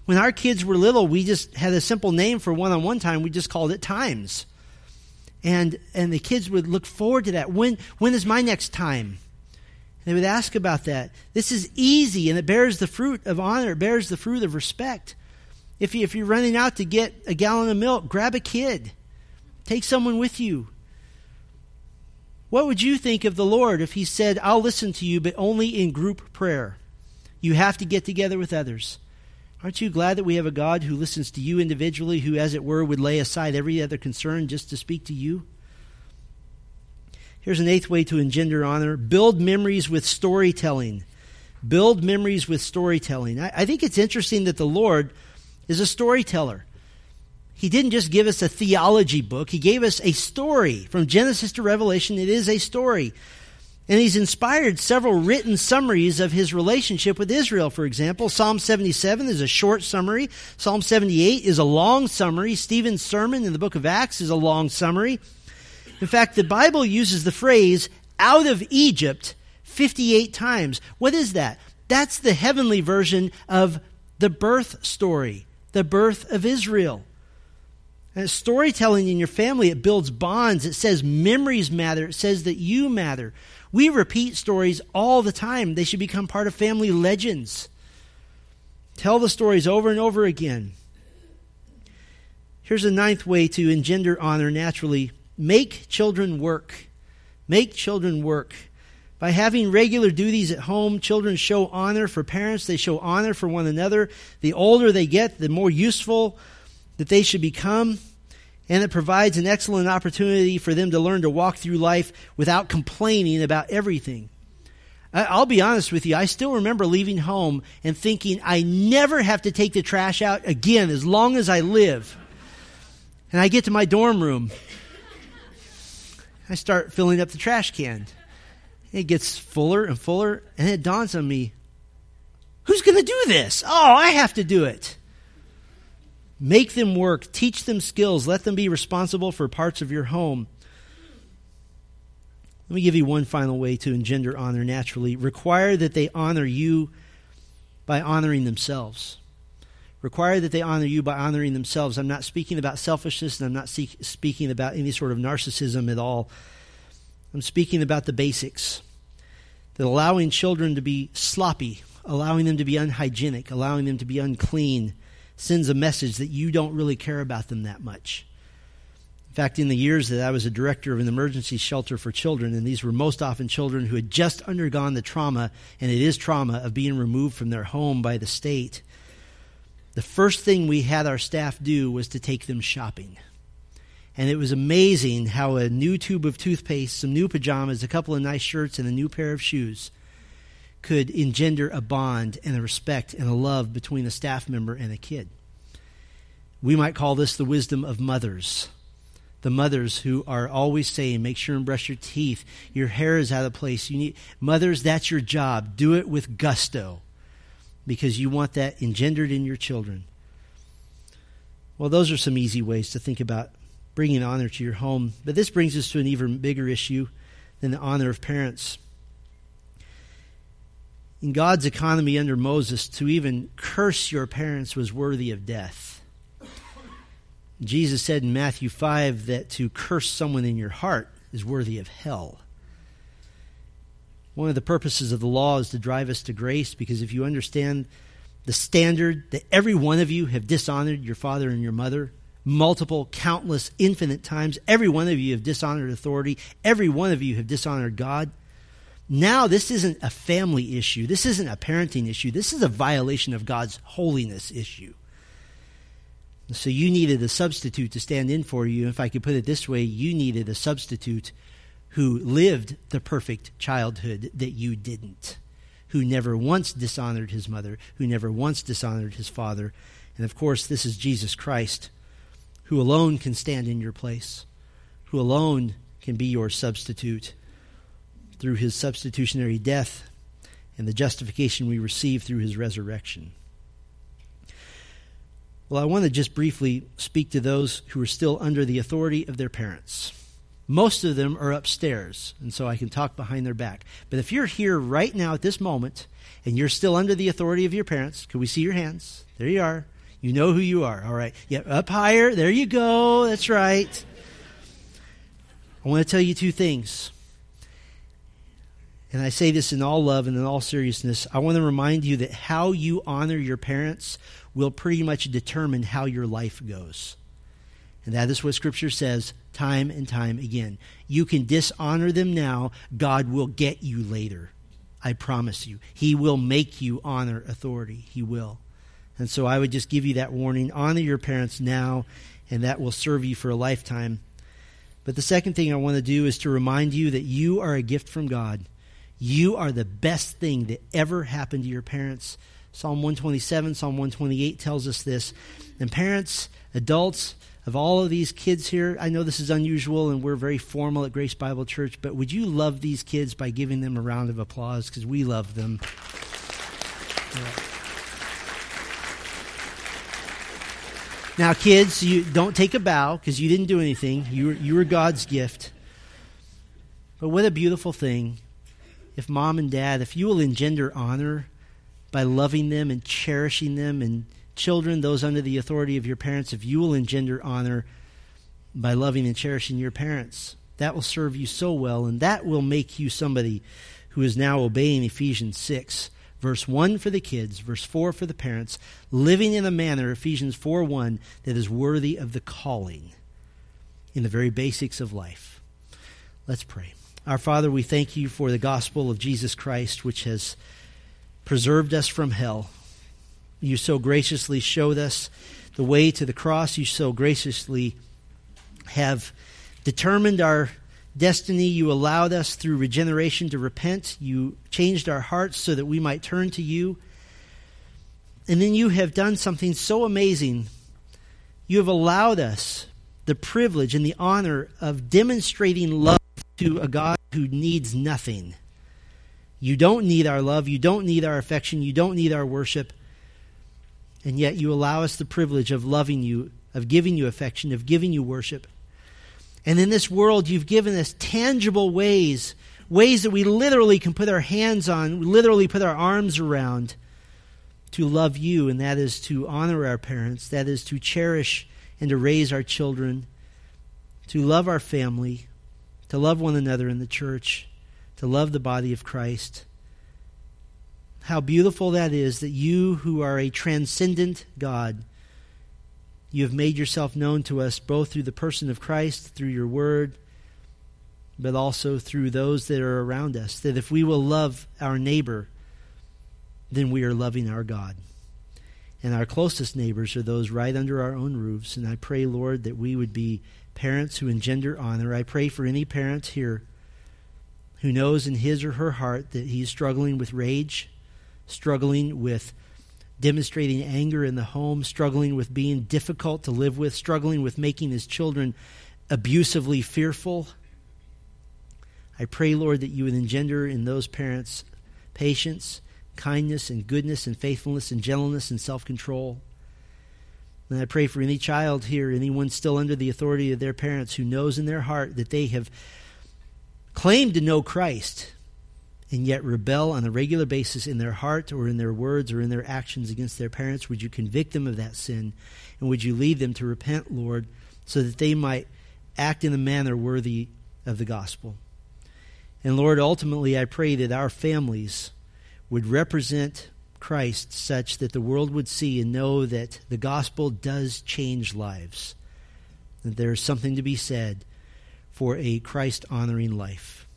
When our kids were little, we just had a simple name for one-on-one time. We just called it times. And the kids would look forward to that. When is my next time? And they would ask about that. This is easy, and it bears the fruit of honor. It bears the fruit of respect. If you're running out to get a gallon of milk, grab a kid. Take someone with you. What would you think of the Lord if he said, I'll listen to you, but only in group prayer? You have to get together with others. Aren't you glad that we have a God who listens to you individually, who, as it were, would lay aside every other concern just to speak to you? Here's an eighth way to engender honor. Build memories with storytelling. Build memories with storytelling. I think it's interesting that the Lord is a storyteller. He didn't just give us a theology book. He gave us a story. From Genesis to Revelation, it is a story. And he's inspired several written summaries of his relationship with Israel, for example. Psalm 77 is a short summary. Psalm 78 is a long summary. Stephen's sermon in the book of Acts is a long summary. In fact, the Bible uses the phrase, out of Egypt, 58 times. What is that? That's the heavenly version of the birth story, the birth of Israel. And storytelling in your family, it builds bonds. It says memories matter. It says that you matter. We repeat stories all the time. They should become part of family legends. Tell the stories over and over again. Here's a ninth way to engender honor naturally. Make children work. Make children work. By having regular duties at home, children show honor for parents. They show honor for one another. The older they get, the more useful that they should become. and it provides an excellent opportunity for them to learn to walk through life without complaining about everything. I'll be honest with you, I still remember leaving home and thinking, I never have to take the trash out again as long as I live. And I get to my dorm room. I start filling up the trash can. It gets fuller and fuller, and it dawns on me, who's going to do this? Oh, I have to do it. Make them work. Teach them skills. Let them be responsible for parts of your home. Let me give you one final way to engender honor naturally. Require that they honor you by honoring themselves. Require that they honor you by honoring themselves. I'm not speaking about selfishness, and I'm not speaking about any sort of narcissism at all. I'm speaking about the basics. That allowing children to be sloppy, allowing them to be unhygienic, allowing them to be unclean, sends a message that you don't really care about them that much. In fact, in the years that I was a director of an emergency shelter for children, and these were most often children who had just undergone the trauma, and it is trauma, of being removed from their home by the state, the first thing we had our staff do was to take them shopping. And it was amazing how a new tube of toothpaste, some new pajamas, a couple of nice shirts, and a new pair of shoes could engender a bond and a respect and a love between a staff member and a kid. We might call this the wisdom of mothers. The mothers who are always saying, make sure and brush your teeth. Your hair is out of place. You need mothers, that's your job. Do it with gusto because you want that engendered in your children. Well, those are some easy ways to think about bringing honor to your home. But this brings us to an even bigger issue than the honor of parents. In God's economy under Moses, to even curse your parents was worthy of death. Jesus said in Matthew 5 that to curse someone in your heart is worthy of hell. One of the purposes of the law is to drive us to grace, because if you understand the standard that every one of you have dishonored your father and your mother, multiple, countless, infinite times, every one of you have dishonored authority, every one of you have dishonored God, now this isn't a family issue. This isn't a parenting issue. This is a violation of God's holiness issue. So you needed a substitute to stand in for you. If I could put it this way, you needed a substitute who lived the perfect childhood that you didn't, who never once dishonored his mother, who never once dishonored his father. And of course, this is Jesus Christ, who alone can stand in your place, who alone can be your substitute. Through his substitutionary death and the justification we receive through his resurrection. Well, I want to just briefly speak to those who are still under the authority of their parents. Most of them are upstairs, and so I can talk behind their back. But if you're here right now at this moment and you're still under the authority of your parents, can we see your hands? There you are. You know who you are. All right. Yeah, up higher. There you go. That's right. I want to tell you two things. And I say this in all love and in all seriousness. I want to remind you that how you honor your parents will pretty much determine how your life goes. And that is what Scripture says time and time again. You can dishonor them now. God will get you later. I promise you. He will make you honor authority. He will. And so I would just give you that warning. Honor your parents now, and that will serve you for a lifetime. But the second thing I want to do is to remind you that you are a gift from God. You are the best thing that ever happened to your parents. Psalm 127, Psalm 128 tells us this. And parents, adults, of all of these kids here, I know this is unusual and we're very formal at Grace Bible Church, but would you love these kids by giving them a round of applause? Because we love them. Yeah. Now, kids, you don't take a bow because you didn't do anything. You were God's gift. But what a beautiful thing. If mom and dad, if you will engender honor by loving them and cherishing them, and children, those under the authority of your parents, if you will engender honor by loving and cherishing your parents, that will serve you so well, and that will make you somebody who is now obeying Ephesians 6, verse 1 for the kids, verse 4 for the parents, living in a manner, Ephesians 4:1, that is worthy of the calling in the very basics of life. Let's pray. Our Father, we thank you for the gospel of Jesus Christ, which has preserved us from hell. You so graciously showed us the way to the cross. You so graciously have determined our destiny. You allowed us through regeneration to repent. You changed our hearts so that we might turn to you. And then you have done something so amazing. You have allowed us the privilege and the honor of demonstrating love to a God who needs nothing. You don't need our love. You don't need our affection. You don't need our worship. And yet you allow us the privilege of loving you, of giving you affection, of giving you worship. And in this world, you've given us tangible ways, ways that we literally can put our hands on, literally put our arms around to love you, and that is to honor our parents, that is to cherish and to raise our children, to love our family, to love one another in the church, to love the body of Christ. How beautiful that is, that you who are a transcendent God, you have made yourself known to us both through the person of Christ, through your word, but also through those that are around us, that if we will love our neighbor, then we are loving our God. And our closest neighbors are those right under our own roofs. And I pray, Lord, that we would be parents who engender honor. I pray for any parent here who knows in his or her heart that he's struggling with rage, struggling with demonstrating anger in the home, struggling with being difficult to live with, struggling with making his children abusively fearful. I pray, Lord, that you would engender in those parents patience, kindness and goodness and faithfulness and gentleness and self-control. And I pray for any child here, anyone still under the authority of their parents who knows in their heart that they have claimed to know Christ and yet rebel on a regular basis in their heart or in their words or in their actions against their parents. Would you convict them of that sin? And would you lead them to repent, Lord, so that they might act in a manner worthy of the gospel? And Lord, ultimately, I pray that our families would represent Christ such that the world would see and know that the gospel does change lives, that there is something to be said for a Christ-honoring life.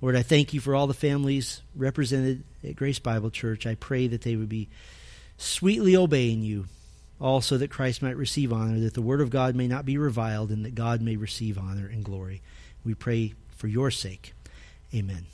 Lord, I thank you for all the families represented at Grace Bible Church. I pray that they would be sweetly obeying you, also that Christ might receive honor, that the word of God may not be reviled, and that God may receive honor and glory. We pray for your sake. Amen.